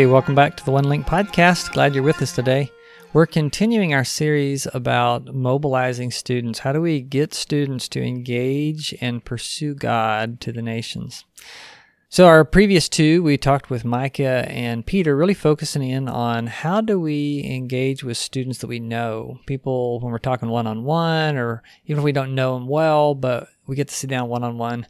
Hey, welcome back to the One Link Podcast. Glad you're with us today. We're continuing our series about mobilizing students. How do we get students to engage and pursue God to the nations? So our previous two, we talked with Micah and Peter, really focusing in on how do we engage with students that we know, people when we're talking one-on-one, or even if we don't know them well, but we get to sit down one-on-one.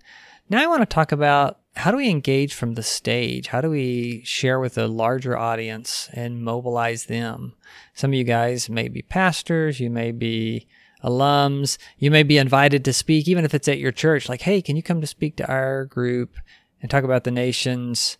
Now I want to talk about how do we engage from the stage? How do we share with a larger audience and mobilize them? Some of you guys may be pastors, you may be alums, you may be invited to speak, even if it's at your church, like, hey, can you come to speak to our group and talk about the nations?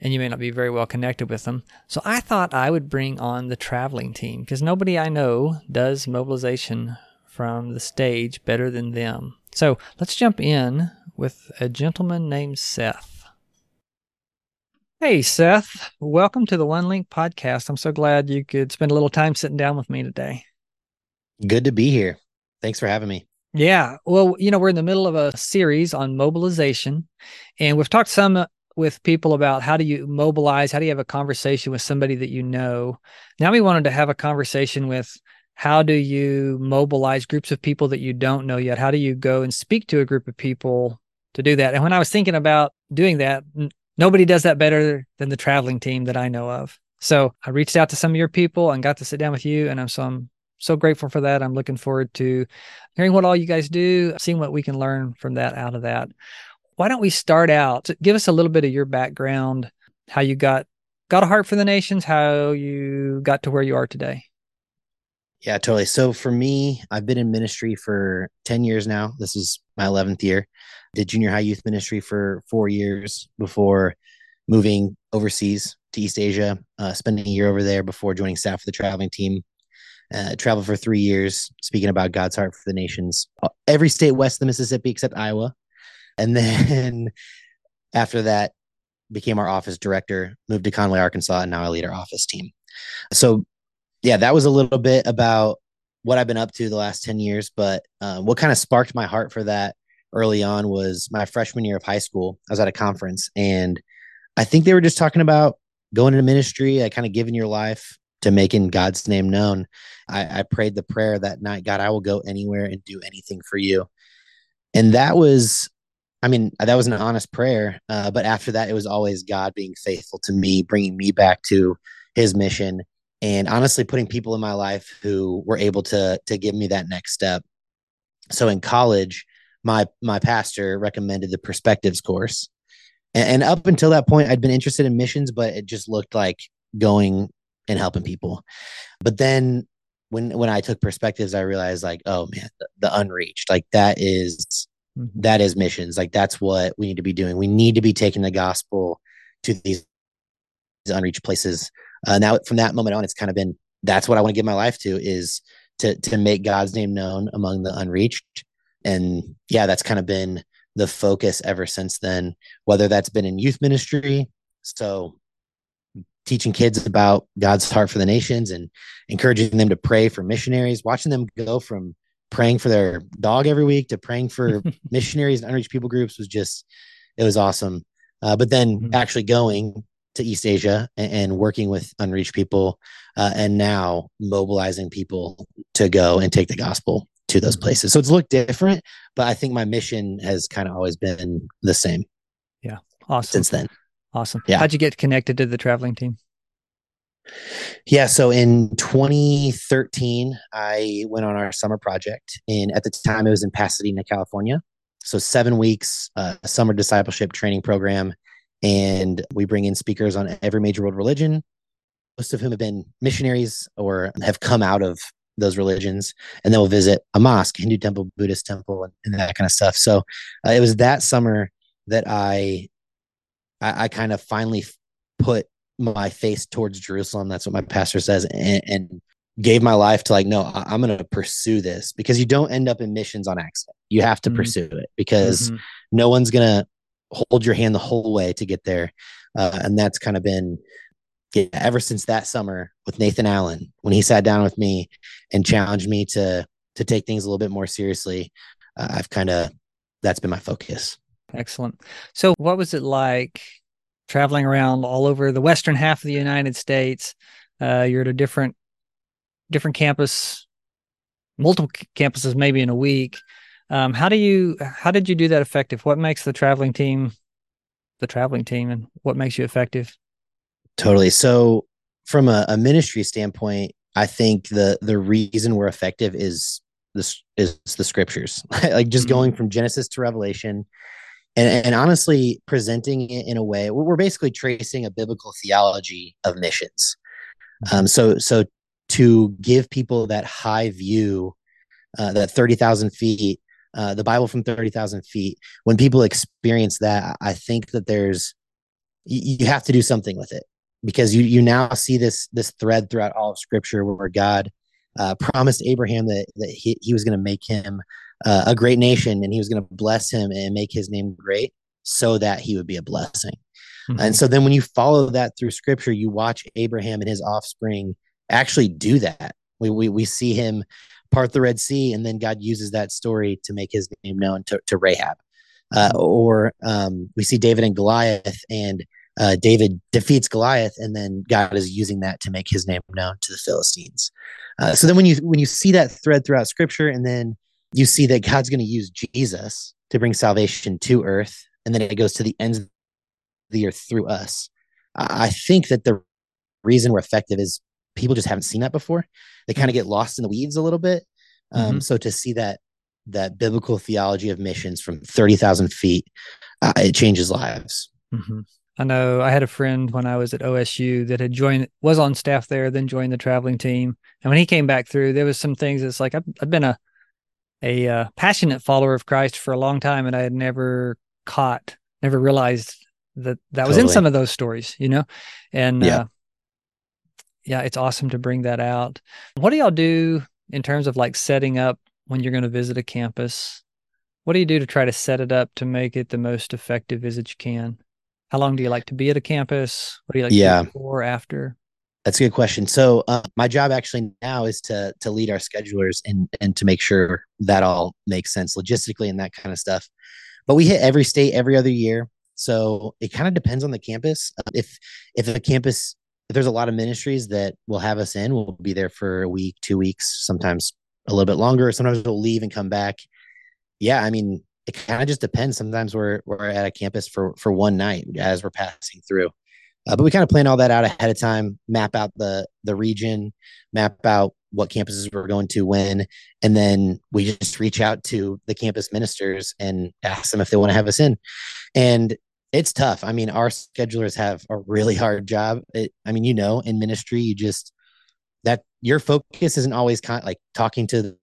And you may not be very well connected with them. So I thought I would bring on the traveling team because nobody I know does mobilization from the stage better than them. So let's jump in with a gentleman named Seth. Hey, Seth. Welcome to the One Link Podcast. I'm so glad you could spend a little time sitting down with me today. Good to be here. Thanks for having me. Yeah. Well, you know, we're in the middle of a series on mobilization, and we've talked some with people about how do you mobilize, how do you have a conversation with somebody that you know. Now we wanted to have a conversation with how do you mobilize groups of people that you don't know yet? How do you go and speak to a group of people to do that? And when I was thinking about doing that, nobody does that better than the traveling team that I know of. So I reached out to some of your people and got to sit down with you. And I'm so grateful for that. I'm looking forward to hearing what all you guys do, seeing what we can learn from that out of that. Why don't we start out? Give us a little bit of your background, how you got a heart for the nations, how you got to where you are today. Yeah, totally. So for me, I've been in ministry for 10 years now. This is my 11th year. Did junior high youth ministry for 4 years before moving overseas to East Asia, spending a year over there before joining staff for the traveling team. Traveled for 3 years, speaking about God's heart for the nations, every state west of the Mississippi except Iowa. And then after that, became our office director, moved to Conway, Arkansas, and now I lead our office team. So yeah, that was a little bit about what I've been up to the last 10 years, but what kind of sparked my heart for that early on was my freshman year of high school. I was at a conference, and I think they were just talking about going into ministry, like kind of giving your life to making God's name known. I prayed the prayer that night, God, I will go anywhere and do anything for you. And that was an honest prayer. But after that, it was always God being faithful to me, bringing me back to his mission. And honestly, putting people in my life who were able to give me that next step. So in college, my pastor recommended the Perspectives course. And up until that point, I'd been interested in missions, but it just looked like going and helping people. But then when I took Perspectives, I realized like, oh man, the unreached, like that is missions. Like that's what we need to be doing. We need to be taking the gospel to these unreached places. Now, from that moment on, it's kind of been, that's what I want to give my life to, is to make God's name known among the unreached. And yeah, that's kind of been the focus ever since then, whether that's been in youth ministry. So teaching kids about God's heart for the nations and encouraging them to pray for missionaries, watching them go from praying for their dog every week to praying for missionaries and unreached people groups was awesome. But then actually going to East Asia and working with unreached people, and now mobilizing people to go and take the gospel to those places. So it's looked different, but I think my mission has kind of always been the same. Yeah. Awesome. Since then. Awesome. Yeah. How'd you get connected to the traveling team? Yeah. So in 2013, I went on our summer project, and at the time it was in Pasadena, California. So 7 weeks, summer discipleship training program. And we bring in speakers on every major world religion, most of whom have been missionaries or have come out of those religions. And then we'll visit a mosque, Hindu temple, Buddhist temple, and that kind of stuff. So it was that summer that I kind of finally put my face towards Jerusalem. That's what my pastor says, and gave my life to like, no, I'm going to pursue this, because you don't end up in missions on accident. You have to pursue it, because no one's going to hold your hand the whole way to get there. And that's kind of been ever since that summer with Nathan Allen, when he sat down with me and challenged me to take things a little bit more seriously. That's been my focus. Excellent. So what was it like traveling around all over the western half of the United States. You're at a different campus, multiple campuses maybe in a week. How did you do that effective? What makes the traveling team, and what makes you effective? Totally. So from a ministry standpoint, I think the reason we're effective is the scriptures, like just going from Genesis to Revelation and honestly presenting it in a way. We're basically tracing a biblical theology of missions. So to give people that high view, that 30,000 feet, the Bible from 30,000 feet, when people experience that, I think that you have to do something with it, because you now see this thread throughout all of Scripture where God promised Abraham that he was going to make him a great nation, and he was going to bless him and make his name great so that he would be a blessing. Mm-hmm. And so then when you follow that through Scripture, you watch Abraham and his offspring actually do that. We see him part the Red Sea, and then God uses that story to make his name known to Rahab. We see David and Goliath, and David defeats Goliath, and then God is using that to make his name known to the Philistines. So then when you see that thread throughout Scripture, and then you see that God's going to use Jesus to bring salvation to earth, and then it goes to the ends of the earth through us. I think that the reason we're effective is people just haven't seen that before. They kind of get lost in the weeds a little bit. So to see that biblical theology of missions from 30,000 feet, it changes lives. Mm-hmm. I know I had a friend when I was at OSU that had was on staff there, then joined the traveling team. And when he came back through, there was some things that's like, I've been a passionate follower of Christ for a long time, and I had never realized that was in some of those stories, you know? And yeah, it's awesome to bring that out. What do y'all do in terms of like setting up when you're going to visit a campus? What do you do to try to set it up to make it the most effective visit you can? How long do you like to be at a campus? What do you like to do before or after? That's a good question. So my job actually now is to lead our schedulers and to make sure that all makes sense logistically and that kind of stuff. But we hit every state every other year. So it kind of depends on the campus. If there's a lot of ministries that will have us in, we'll be there for a week, 2 weeks, sometimes a little bit longer. Sometimes we'll leave and come back. Yeah, I mean, it kind of just depends. Sometimes we're at a campus for one night as we're passing through. But we kind of plan all that out ahead of time, map out the region, map out what campuses we're going to when, and then we just reach out to the campus ministers and ask them if they want to have us in. And it's tough. I mean, our schedulers have a really hard job. In ministry, your focus isn't always like talking to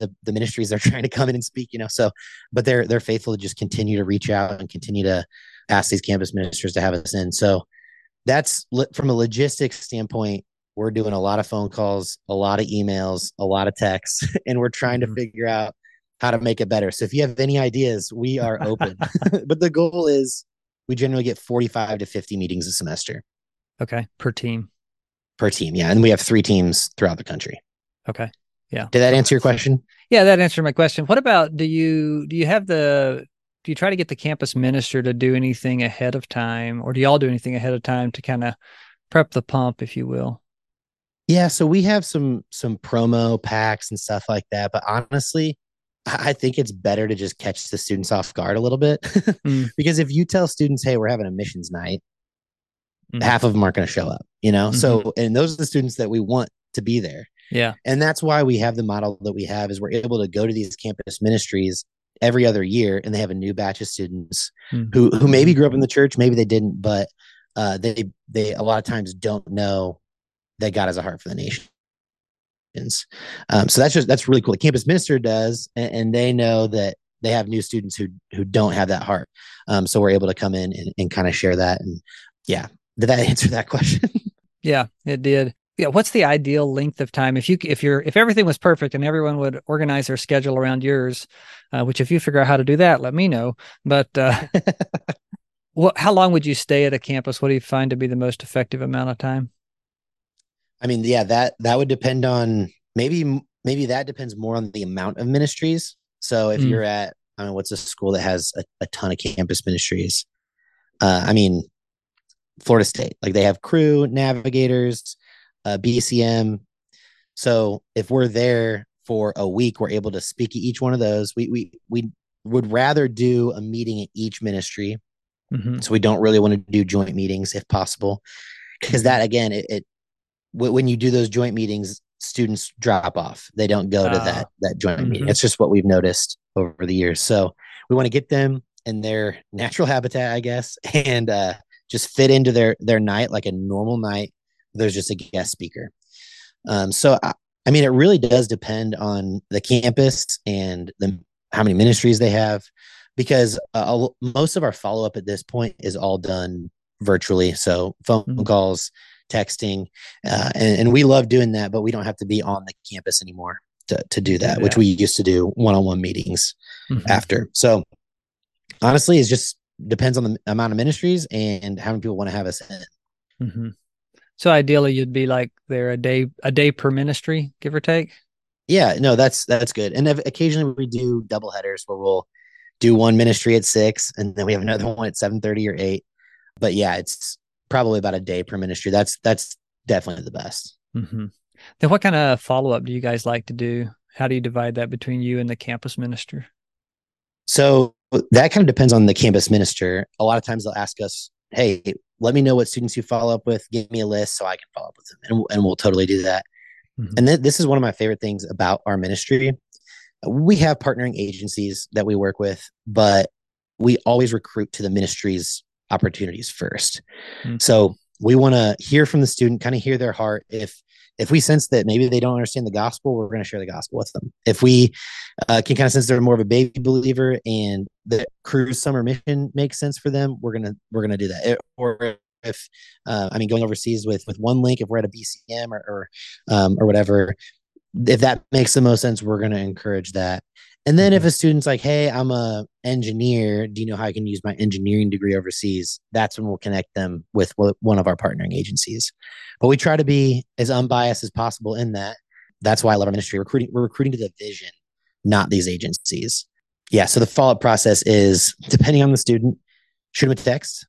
the ministries they're trying to come in and speak, you know? So, but they're faithful to just continue to reach out and continue to ask these campus ministers to have us in. So that's from a logistics standpoint, we're doing a lot of phone calls, a lot of emails, a lot of texts, and we're trying to figure out how to make it better. So if you have any ideas, we are open, but the goal is we generally get 45 to 50 meetings a semester. Okay. Per team. Yeah. And we have 3 teams throughout the country. Okay. Yeah. Did that answer your question? Yeah, that answered my question. What about, do you try to get the campus minister to do anything ahead of time, or do y'all do anything ahead of time to kind of prep the pump, if you will? Yeah. So we have some promo packs and stuff like that, but honestly, I think it's better to just catch the students off guard a little bit because if you tell students, hey, we're having a missions night, half of them aren't going to show up, you know? Mm-hmm. So, and those are the students that we want to be there. Yeah. And that's why we have the model that we have, is we're able to go to these campus ministries every other year, and they have a new batch of students who maybe grew up in the church, maybe they didn't, but they a lot of times don't know that God has a heart for the nations. So that's really cool. The campus minister does, and they know that they have new students who don't have that heart. So we're able to come in and kind of share that. And yeah, did that answer that question? Yeah, it did. Yeah, what's the ideal length of time if everything was perfect and everyone would organize their schedule around yours? Which, if you figure out how to do that, let me know. But how long would you stay at a campus? What do you find to be the most effective amount of time? I mean, yeah, that would depend on maybe that depends more on the amount of ministries. So if you're at, what's a school that has a ton of campus ministries? I mean, Florida State. Like they have Crew, Navigators, BCM. So if we're there for a week, we're able to speak at each one of those. We would rather do a meeting at each ministry. Mm-hmm. So we don't really want to do joint meetings if possible, because that, again, it when you do those joint meetings, students drop off. They don't go to that joint mm-hmm. meeting. It's just what we've noticed over the years. So we want to get them in their natural habitat, I guess, and just fit into their night, like a normal night. There's just a guest speaker. So, I mean, it really does depend on the campus and how many ministries they have, because most of our follow-up at this point is all done virtually. So phone mm-hmm. calls, texting, and we love doing that, but we don't have to be on the campus anymore to do that, which we used to do one-on-one meetings mm-hmm. after. So honestly, it just depends on the amount of ministries and how many people want to have us in. Mm-hmm. So ideally you'd be like there a day per ministry, give or take. Yeah, no, that's good. And occasionally we do double headers where we'll do one ministry at 6 and then we have another one at 7:30 or 8. But yeah, it's probably about a day per ministry. That's definitely the best. Mm-hmm. Then what kind of follow-up do you guys like to do? How do you divide that between you and the campus minister? So that kind of depends on the campus minister. A lot of times they'll ask us, hey, let me know what students you follow up with. Give me a list so I can follow up with them. And we'll totally do that. Mm-hmm. And this is one of my favorite things about our ministry. We have partnering agencies that we work with, but we always recruit to the ministry's opportunities first. Mm-hmm. So we want to hear from the student, kind of hear their heart. If we sense that maybe they don't understand the gospel, we're going to share the gospel with them. If we can kind of sense they're more of a baby believer and the Crew summer mission makes sense for them, we're going to do that. Or if going overseas with One Link, if we're at a BCM or whatever, if that makes the most sense, we're going to encourage that. And then if a student's like, hey, I'm a engineer, do you know how I can use my engineering degree overseas? That's when we'll connect them with one of our partnering agencies. But we try to be as unbiased as possible in that. That's why I love our ministry. We're recruiting to the vision, not these agencies. Yeah, so the follow-up process is, depending on the student, shoot them a text.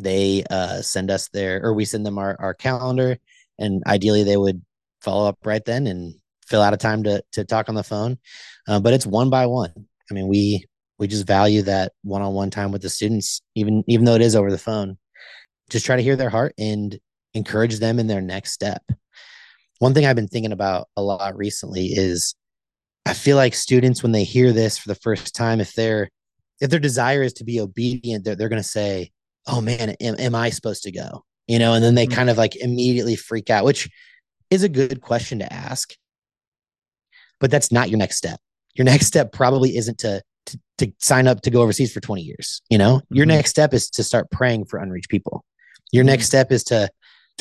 They send us we send them our calendar, and ideally they would follow up right then and fill out a time to talk on the phone. But it's one by one. I mean, we just value that one-on-one time with the students, even though it is over the phone. Just try to hear their heart and encourage them in their next step. One thing I've been thinking about a lot recently is I feel like students, when they hear this for the first time, if their desire is to be obedient, they're going to say, oh man, am I supposed to go? And then they kind of like immediately freak out, which is a good question to ask. But that's not your next step. Your next step probably isn't to sign up to go overseas for 20 years. Your mm-hmm. next step is to start praying for unreached people. Your next step is to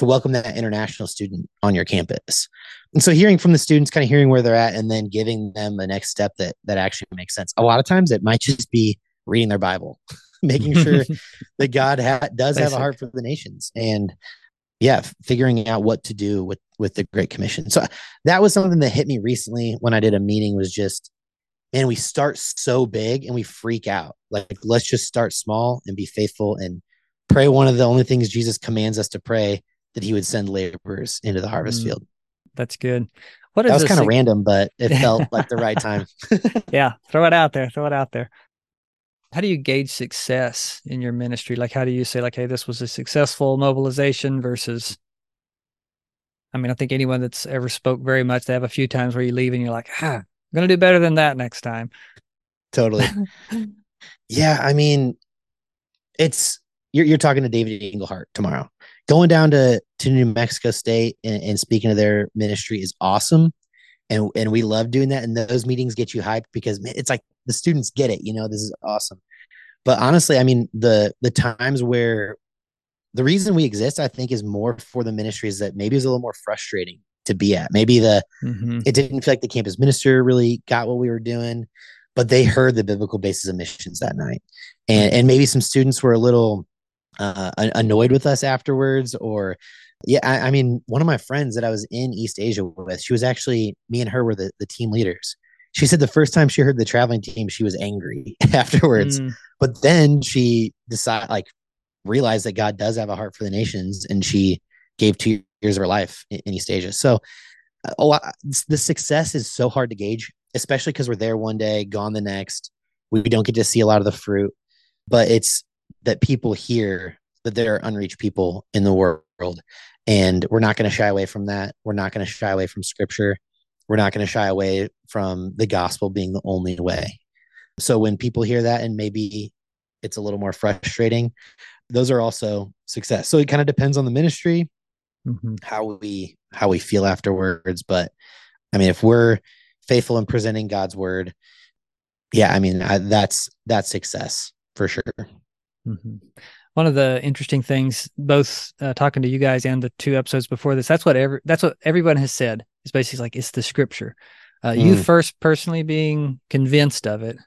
welcome that international student on your campus. And so hearing from the students, kind of hearing where they're at, and then giving them the next step that actually makes sense. A lot of times it might just be reading their Bible, making sure that God does have a heart for the nations. And yeah, figuring out what to do with the Great Commission. So that was something that hit me recently when I did a meeting, was just, man, we start so big and we freak out. Like, let's just start small and be faithful and pray one of the only things Jesus commands us to pray, that he would send laborers into the harvest field. That's good. That was kind of random, but it felt like the right time. Yeah, throw it out there. How do you gauge success in your ministry? Like, how do you say, like, hey, this was a successful mobilization versus, I mean, I think anyone that's ever spoke very much, they have a few times where you leave and you're like, I'm going to do better than that next time. Totally. Yeah. I mean, you're talking to David Englehart tomorrow. Going down to New Mexico State and speaking to their ministry is awesome. And we love doing that. And those meetings get you hyped because, man, it's like the students get it, this is awesome. But honestly, I mean, the times where the reason we exist, I think, is more for the ministries that maybe is a little more frustrating to be at. Maybe it didn't feel like the campus minister really got what we were doing, but they heard the biblical basis of missions that night. And maybe some students were a little annoyed with us afterwards, or yeah, I mean, one of my friends that I was in East Asia with, she was actually, me and her were the team leaders. She said the first time she heard the Traveling Team, she was angry afterwards, but then she decided, like, realized that God does have a heart for the nations, and she gave 2 years of her life in East Asia. So the success is so hard to gauge, especially because we're there one day, gone the next. We don't get to see a lot of the fruit, but it's that people hear that there are unreached people in the world, and we're not going to shy away from that. We're not going to shy away from scripture. We're not going to shy away from the gospel being the only way. So when people hear that, and maybe it's a little more frustrating, those are also success. So it kind of depends on the ministry, mm-hmm. how we feel afterwards. But I mean, if we're faithful in presenting God's word, yeah, I mean, that's success for sure. Mm-hmm. One of the interesting things, both talking to you guys and the two episodes before this, that's what everyone has said. It's basically like, it's the scripture. You first personally being convinced of it,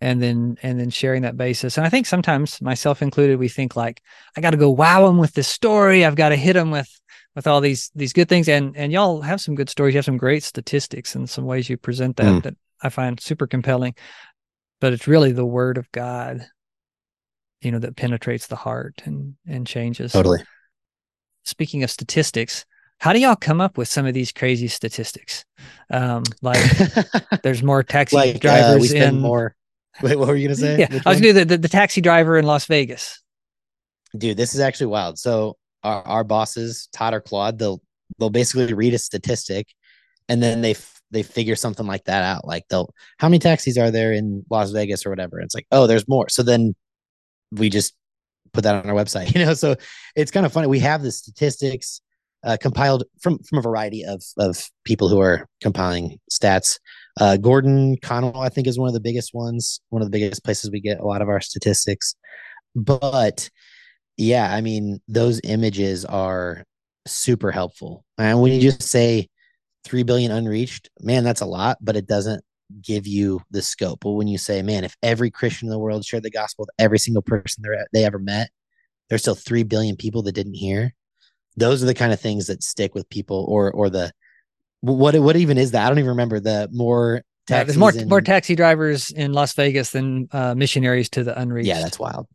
and then sharing that basis. And I think sometimes, myself included, we think like, I got to go wow them with this story. I've got to hit them with all these good things. And y'all have some good stories. You have some great statistics and some ways you present that that I find super compelling. But it's really the word of God, you know, that penetrates the heart and changes. Totally. Speaking of statistics, how do y'all come up with some of these crazy statistics? Like there's more taxi drivers we spend in more. Wait, what were you going to say? Yeah, I was going to do the taxi driver in Las Vegas. Dude, this is actually wild. So our bosses, Todd or Claude, they'll basically read a statistic, and then they figure something like that out. Like how many taxis are there in Las Vegas or whatever? And it's like, oh, there's more. So then we just put that on our website, you know? So it's kind of funny. We have the statistics compiled from a variety of people who are compiling stats. Gordon Connell, I think, is one of the biggest ones, one of the biggest places we get a lot of our statistics. But yeah, I mean, those images are super helpful. And when you just say 3 billion unreached, man, that's a lot, but it doesn't give you the scope. But when you say, man, if every Christian in the world shared the gospel with every single person they ever met, there's still 3 billion people that didn't hear. Those are the kind of things that stick with people, or the, what even is that? I don't even remember. The more taxis, there's more taxi drivers in Las Vegas than missionaries to the unreached. Yeah, that's wild.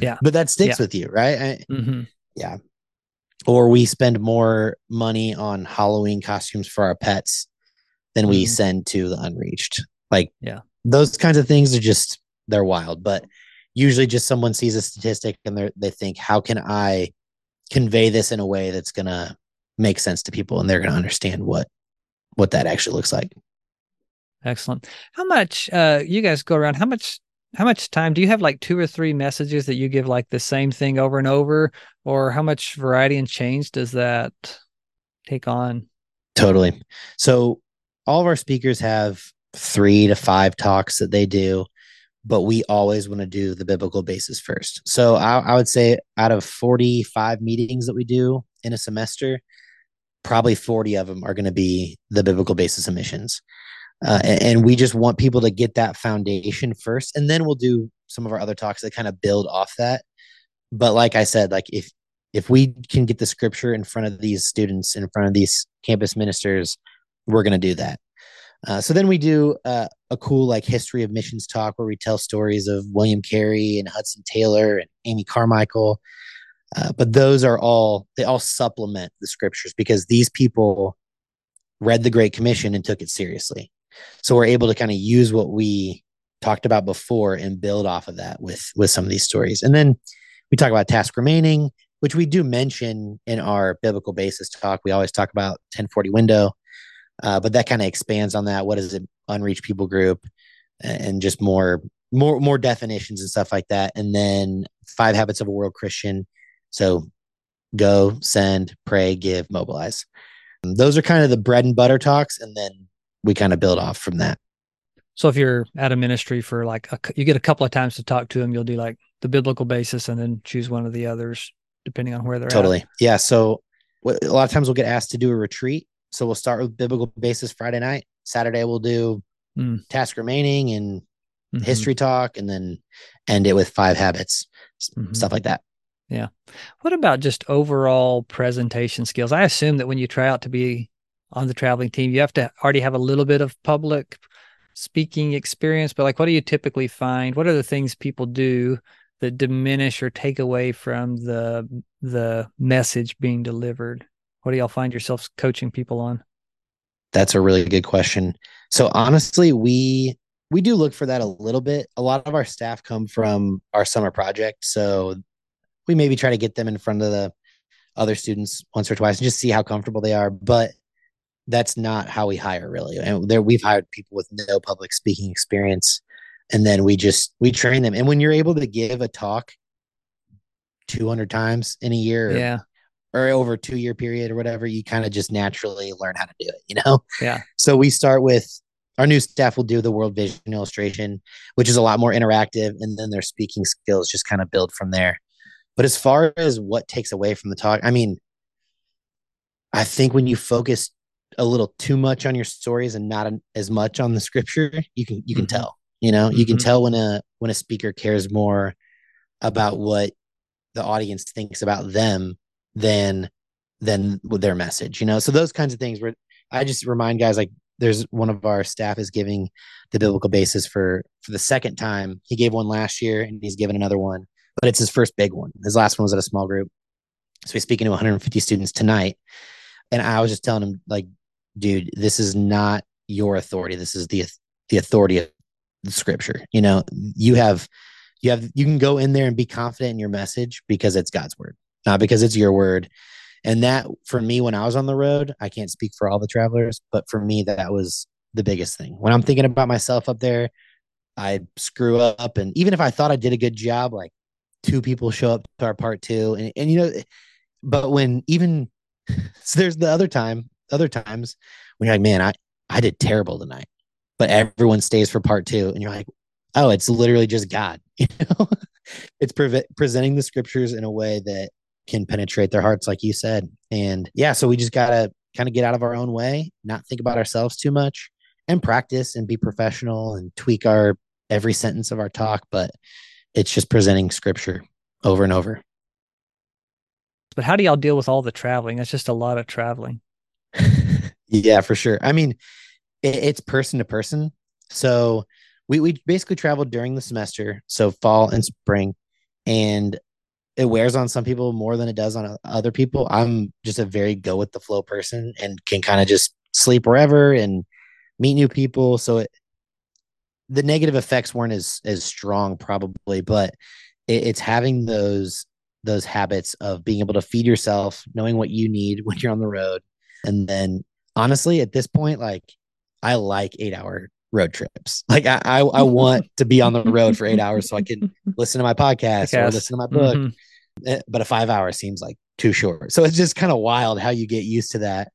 Yeah, but that sticks with you, right? Mm-hmm. Yeah. Or we spend more money on Halloween costumes for our pets than we send to the unreached. Like, yeah, those kinds of things are just, they're wild. But usually, just someone sees a statistic and they think, how can I convey this in a way that's gonna make sense to people, and they're going to understand what that actually looks like. Excellent. How much you guys go around? How much time do you have? Like 2 or 3 messages that you give, like the same thing over and over, or how much variety and change does that take on? Totally. So all of our speakers have 3 to 5 talks that they do, but we always want to do the biblical basis first. So I would say out of 45 meetings that we do in a semester, probably 40 of them are going to be the biblical basis of missions. And we just want people to get that foundation first. And then we'll do some of our other talks that kind of build off that. But like I said, like if we can get the scripture in front of these students, in front of these campus ministers, we're going to do that. So then we do a cool like history of missions talk where we tell stories of William Carey and Hudson Taylor and Amy Carmichael. But those are they all supplement the scriptures, because these people read the Great Commission and took it seriously. So we're able to kind of use what we talked about before and build off of that with some of these stories. And then we talk about task remaining, which we do mention in our biblical basis talk. We always talk about 1040 window, but that kind of expands on that. What is an unreached people group, and just more definitions and stuff like that. And then 5 habits of a world Christian. So go, send, pray, give, mobilize. Those are kind of the bread and butter talks. And then we kind of build off from that. So if you're at a ministry for you get a couple of times to talk to them, you'll do like the biblical basis and then choose one of the others, depending on where they're at. Totally. Yeah. So a lot of times we'll get asked to do a retreat. So we'll start with biblical basis Friday night. Saturday we'll do task remaining and history talk, and then end it with 5 habits, stuff like that. Yeah. What about just overall presentation skills? I assume that when you try out to be on the traveling team, you have to already have a little bit of public speaking experience, but like, what do you typically find? What are the things people do that diminish or take away from the message being delivered? What do y'all find yourselves coaching people on? That's a really good question. So honestly, we do look for that a little bit. A lot of our staff come from our summer project, so we maybe try to get them in front of the other students once or twice and just see how comfortable they are. But that's not how we hire, really. And there, we've hired people with no public speaking experience, and then we train them. And when you're able to give a talk 200 times in a year, or over a 2-year period or whatever, you kind of just naturally learn how to do it, you know? Yeah. So we start with, our new staff will do the World Vision illustration, which is a lot more interactive. And then their speaking skills just kind of build from there. But as far as what takes away from the talk, I mean, I think when you focus a little too much on your stories and not as much on the scripture, you can mm-hmm. tell, you know, you can tell when a speaker cares more about what the audience thinks about them than their message, you know? So those kinds of things where I just remind guys, like, there's one of our staff is giving the biblical basis for the second time. He gave one last year and he's given another one, but it's his first big one. His last one was at a small group. So he's speaking to 150 students tonight. And I was just telling him, like, dude, this is not your authority. This is the authority of the scripture. You know, you can go in there and be confident in your message because it's God's word, not because it's your word. And that, for me, when I was on the road, I can't speak for all the travelers, but for me, that was the biggest thing. When I'm thinking about myself up there, I screw up. And even if I thought I did a good job, like, 2 people show up to our part 2. And you know, but when even so there's the other times when you're like, man, I did terrible tonight, but everyone stays for part 2. And you're like, oh, it's literally just God, you know, it's presenting the scriptures in a way that can penetrate their hearts, like you said. And yeah, so we just got to kind of get out of our own way, not think about ourselves too much, and practice and be professional and tweak our every sentence of our talk. But it's just presenting scripture over and over. But how do y'all deal with all the traveling? That's just a lot of traveling. Yeah, for sure. I mean, it's person to person. So we basically traveled during the semester, so fall and spring, and it wears on some people more than it does on other people. I'm just a very go with the flow person and can kind of just sleep wherever and meet new people. So the negative effects weren't as strong probably, but it's having those habits of being able to feed yourself, knowing what you need when you're on the road. And then honestly, at this point, like, I like 8-hour road trips. Like I want to be on the road for 8 hours so I can listen to my podcast or listen to my book. Mm-hmm. But a 5-hour seems like too short. So it's just kind of wild how you get used to that.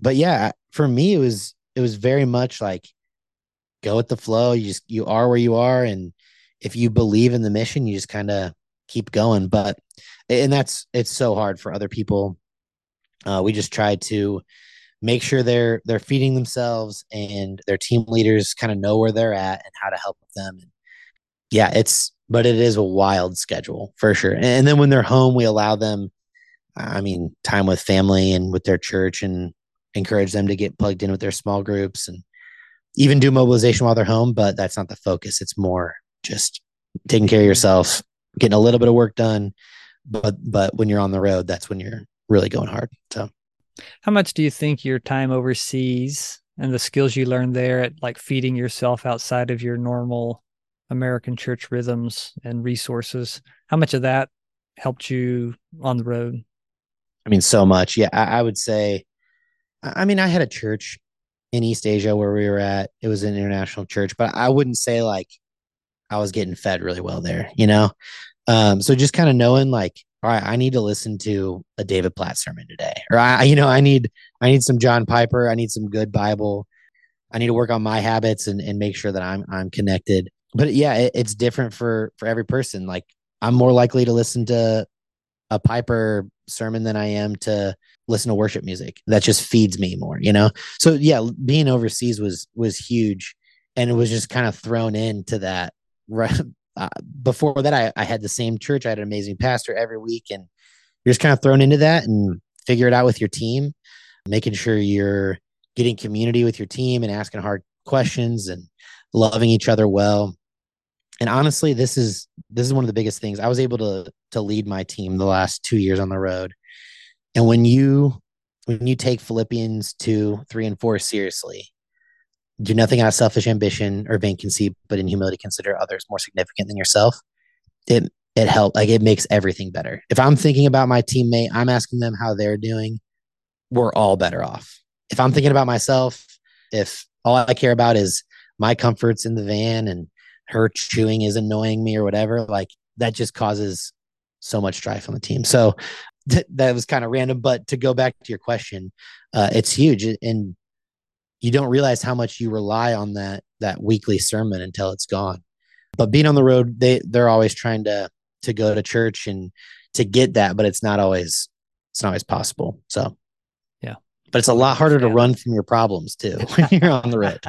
But yeah, for me, it was very much like, go with the flow. You are where you are. And if you believe in the mission, you just kind of keep going. But, and it's so hard for other people. We just try to make sure they're feeding themselves, and their team leaders kind of know where they're at and how to help them. And yeah, but it is a wild schedule for sure. And then when they're home, we allow them, I mean, time with family and with their church, and encourage them to get plugged in with their small groups and even do mobilization while they're home. But that's not the focus. It's more just taking care of yourself, getting a little bit of work done. But when you're on the road, that's when you're really going hard. So. How much do you think your time overseas and the skills you learned there at, like, feeding yourself outside of your normal American church rhythms and resources, how much of that helped you on the road? I mean, so much. Yeah, I would say, I mean, I had a church in East Asia where we were at. It was an international church, but I wouldn't say, like, I was getting fed really well there, you know? So just kind of knowing, like, all right, I need to listen to a David Platt sermon today, or I need some John Piper. I need some good Bible. I need to work on my habits and make sure that I'm connected. But yeah, it's different for every person. Like, I'm more likely to listen to a Piper sermon than I am to listen to worship music. That just feeds me more, you know? So yeah, being overseas was huge. And it was just kind of thrown into that. Right. Before that, I had the same church. I had an amazing pastor every week, and you're just kind of thrown into that and figure it out with your team, making sure you're getting community with your team and asking hard questions and loving each other well. And honestly, this is one of the biggest things. I was able to lead my team the last 2 years on the road. And when you take Philippians 2:3-4 seriously, do nothing out of selfish ambition or vain conceit, but in humility consider others more significant than yourself. It helps. Like, it makes everything better. If I'm thinking about my teammate, I'm asking them how they're doing. We're all better off. If I'm thinking about myself, if all I care about is my comforts in the van and her chewing is annoying me or whatever, like, that just causes so much strife on the team. So that was kind of random, but to go back to your question, it's huge. And you don't realize how much you rely on that weekly sermon until it's gone. But being on the road, they're always trying to go to church and to get that, but it's not always possible. So yeah, but it's a lot harder to run from your problems too when you're on the road.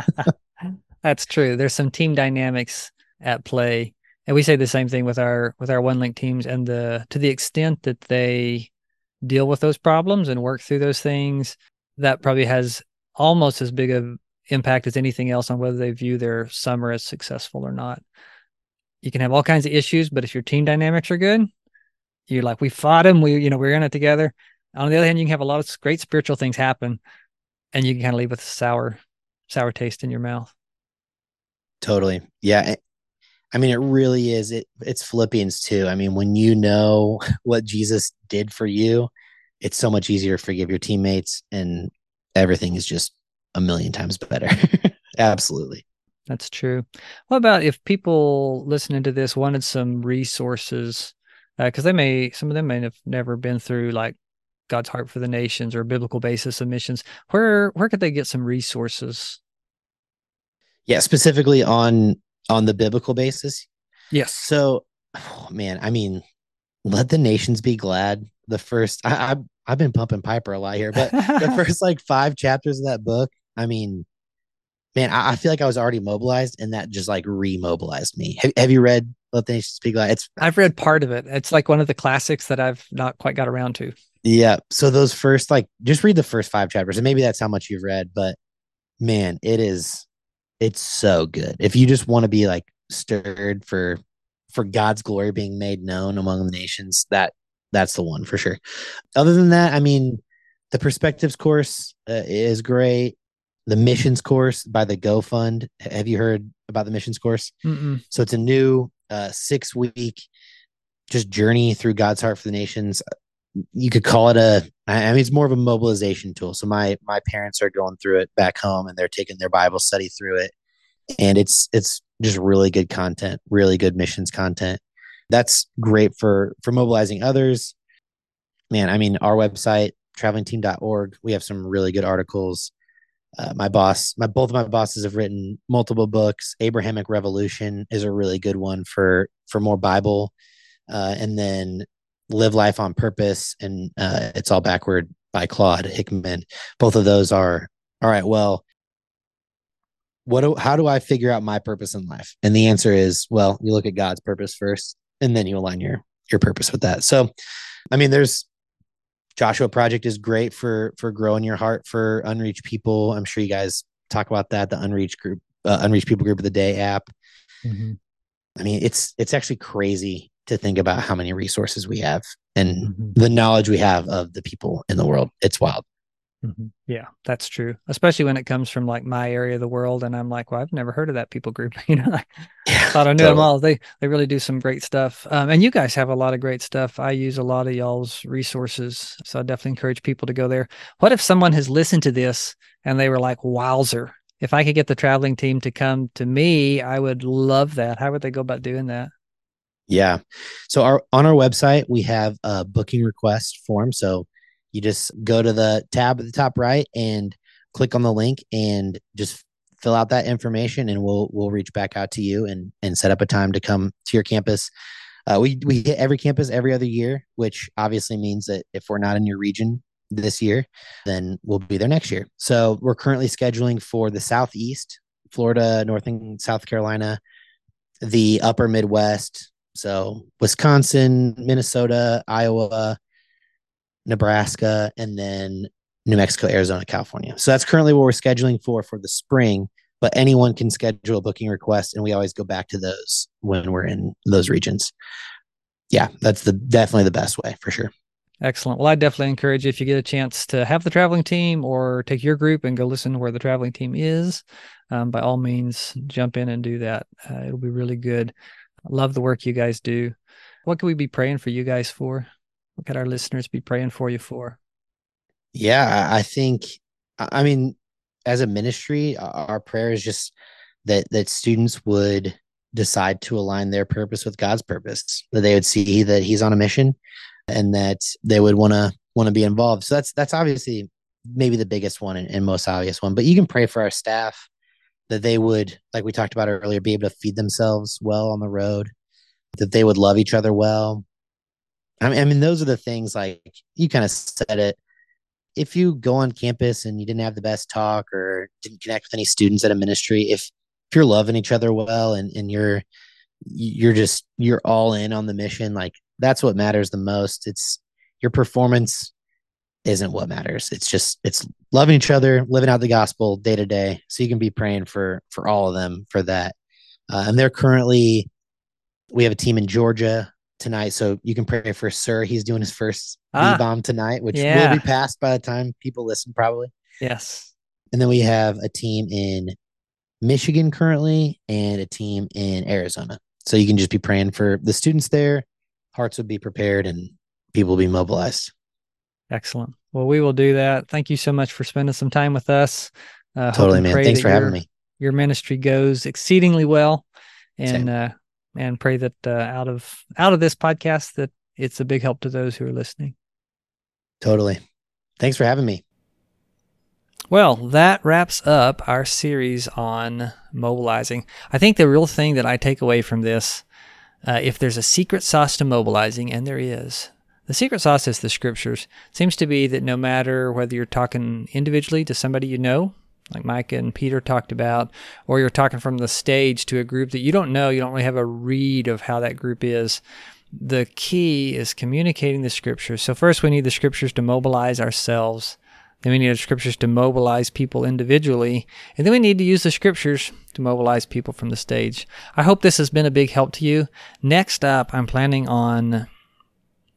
That's true. There's some team dynamics at play. And we say the same thing with our One Link teams, and to the extent that they deal with those problems and work through those things, that probably has almost as big of impact as anything else on whether they view their summer as successful or not. You can have all kinds of issues, but if your team dynamics are good, you're like, we fought him, we're in it together. On the other hand, you can have a lot of great spiritual things happen, and you can kind of leave with a sour taste in your mouth. Totally. Yeah. I mean, it really is. It's Philippians 2. I mean, when you know what Jesus did for you, it's so much easier to forgive your teammates, and everything is just a million times better. Absolutely. That's true. What about if people listening to this wanted some resources? Because some of them may have never been through like God's Heart for the Nations or biblical basis of missions. Where could they get some resources? Yeah, specifically on the biblical basis. Yes. So, Let the Nations Be Glad. The first, I've been pumping Piper a lot here, but the first like 5 chapters of that book, I feel like I was already mobilized, and that just like remobilized me. Have you read Let the Nations Be Glad? I've read part of it. It's like one of the classics that I've not quite got around to. Yeah. So those first, like, just read the first 5 chapters, and maybe that's how much you've read, but man, it's so good. If you just want to be like stirred for God's glory being made known among the nations, that's the one for sure. Other than that, the Perspectives course is great. The missions course by the Go Fund. Have you heard about the missions course? Mm-mm. So it's a new 6-week just journey through God's heart for the nations. You could call it it's more of a mobilization tool. So my parents are going through it back home, and they're taking their Bible study through it. And it's just really good content, really good missions content. That's great for mobilizing others. Our website, travelingteam.org, we have some really good articles. Both of my bosses have written multiple books. Abrahamic Revolution is a really good one for more Bible. And then Live Life on Purpose, and It's All Backward by Claude Hickman. Both of those are, all right, well, how do I figure out my purpose in life? And the answer is, well, you look at God's purpose first, and then you align your purpose with that. So, there's Joshua Project is great for growing your heart for unreached people. I'm sure you guys talk about that, the Unreached People Group of the Day app. Mm-hmm. It's actually crazy to think about how many resources we have and mm-hmm. the knowledge we have of the people in the world. It's wild. Mm-hmm. Yeah, that's true. Especially when it comes from like my area of the world. And I'm like, well, I've never heard of that people group. I thought I knew them all. They really do some great stuff. And you guys have a lot of great stuff. I use a lot of y'all's resources. So I definitely encourage people to go there. What if someone has listened to this and they were like, wowzer, if I could get the traveling team to come to me, I would love that. How would they go about doing that? Yeah. So on our website, we have a booking request form. So you just go to the tab at the top right and click on the link and just fill out that information, and we'll reach back out to you and set up a time to come to your campus. We hit every campus every other year, which obviously means that if we're not in your region this year, then we'll be there next year. So we're currently scheduling for the Southeast, Florida, North and South Carolina, the upper Midwest, so Wisconsin, Minnesota, Iowa, Nebraska, and then New Mexico, Arizona, California. So that's currently what we're scheduling for the spring. but anyone can schedule a booking request, and we always go back to those when we're in those regions. Yeah, that's definitely the best way for sure. Excellent. Well, I definitely encourage you, if you get a chance to have the traveling team or take your group and go listen to where the traveling team is, by all means, jump in and do that. It'll be really good. I love the work you guys do. What can we be praying for you guys for? What could our listeners be praying for you for? Yeah, I think, I mean, as a ministry, our prayer is just that students would decide to align their purpose with God's purpose, that they would see that he's on a mission and that they would want to be involved. So that's obviously maybe the biggest one and most obvious one, but you can pray for our staff that they would, like we talked about earlier, be able to feed themselves well on the road, that they would love each other well. I mean, those are the things, like you kind of said it. If you go on campus and you didn't have the best talk or didn't connect with any students at a ministry, if you're loving each other well and you're all in on the mission, like that's what matters the most. It's your performance isn't what matters. It's loving each other, living out the gospel day to day. So you can be praying for all of them for that. And they're currently, we have a team in Georgia tonight. So you can pray for Sir. He's doing his first bomb tonight, which will be passed by the time people listen, probably. Yes. And then we have a team in Michigan currently and a team in Arizona. So you can just be praying for the students there. Hearts would be prepared and people will be mobilized. Excellent. Well, we will do that. Thank you so much for spending some time with us. Totally, man. Thanks for having me. Your ministry goes exceedingly well, and pray that out of this podcast that it's a big help to those who are listening. Totally. Thanks for having me. Well, that wraps up our series on mobilizing. I think the real thing that I take away from this, if there's a secret sauce to mobilizing, and there is, the secret sauce is the scriptures. It seems to be that no matter whether you're talking individually to somebody you know, like Micah and Peter talked about, or you're talking from the stage to a group that you don't know, you don't really have a read of how that group is, the key is communicating the scriptures. So first we need the scriptures to mobilize ourselves. Then we need the scriptures to mobilize people individually. And then we need to use the scriptures to mobilize people from the stage. I hope this has been a big help to you. Next up, I'm planning on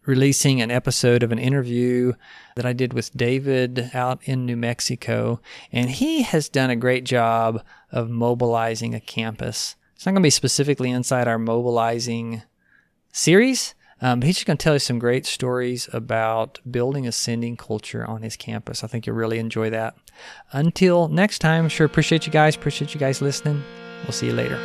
releasing an episode of an interview that I did with David out in New Mexico. And he has done a great job of mobilizing a campus. It's not going to be specifically inside our mobilizing series. But he's just going to tell you some great stories about building a sending culture on his campus. I think you'll really enjoy that. Until next time, sure, appreciate you guys. Appreciate you guys listening. We'll see you later.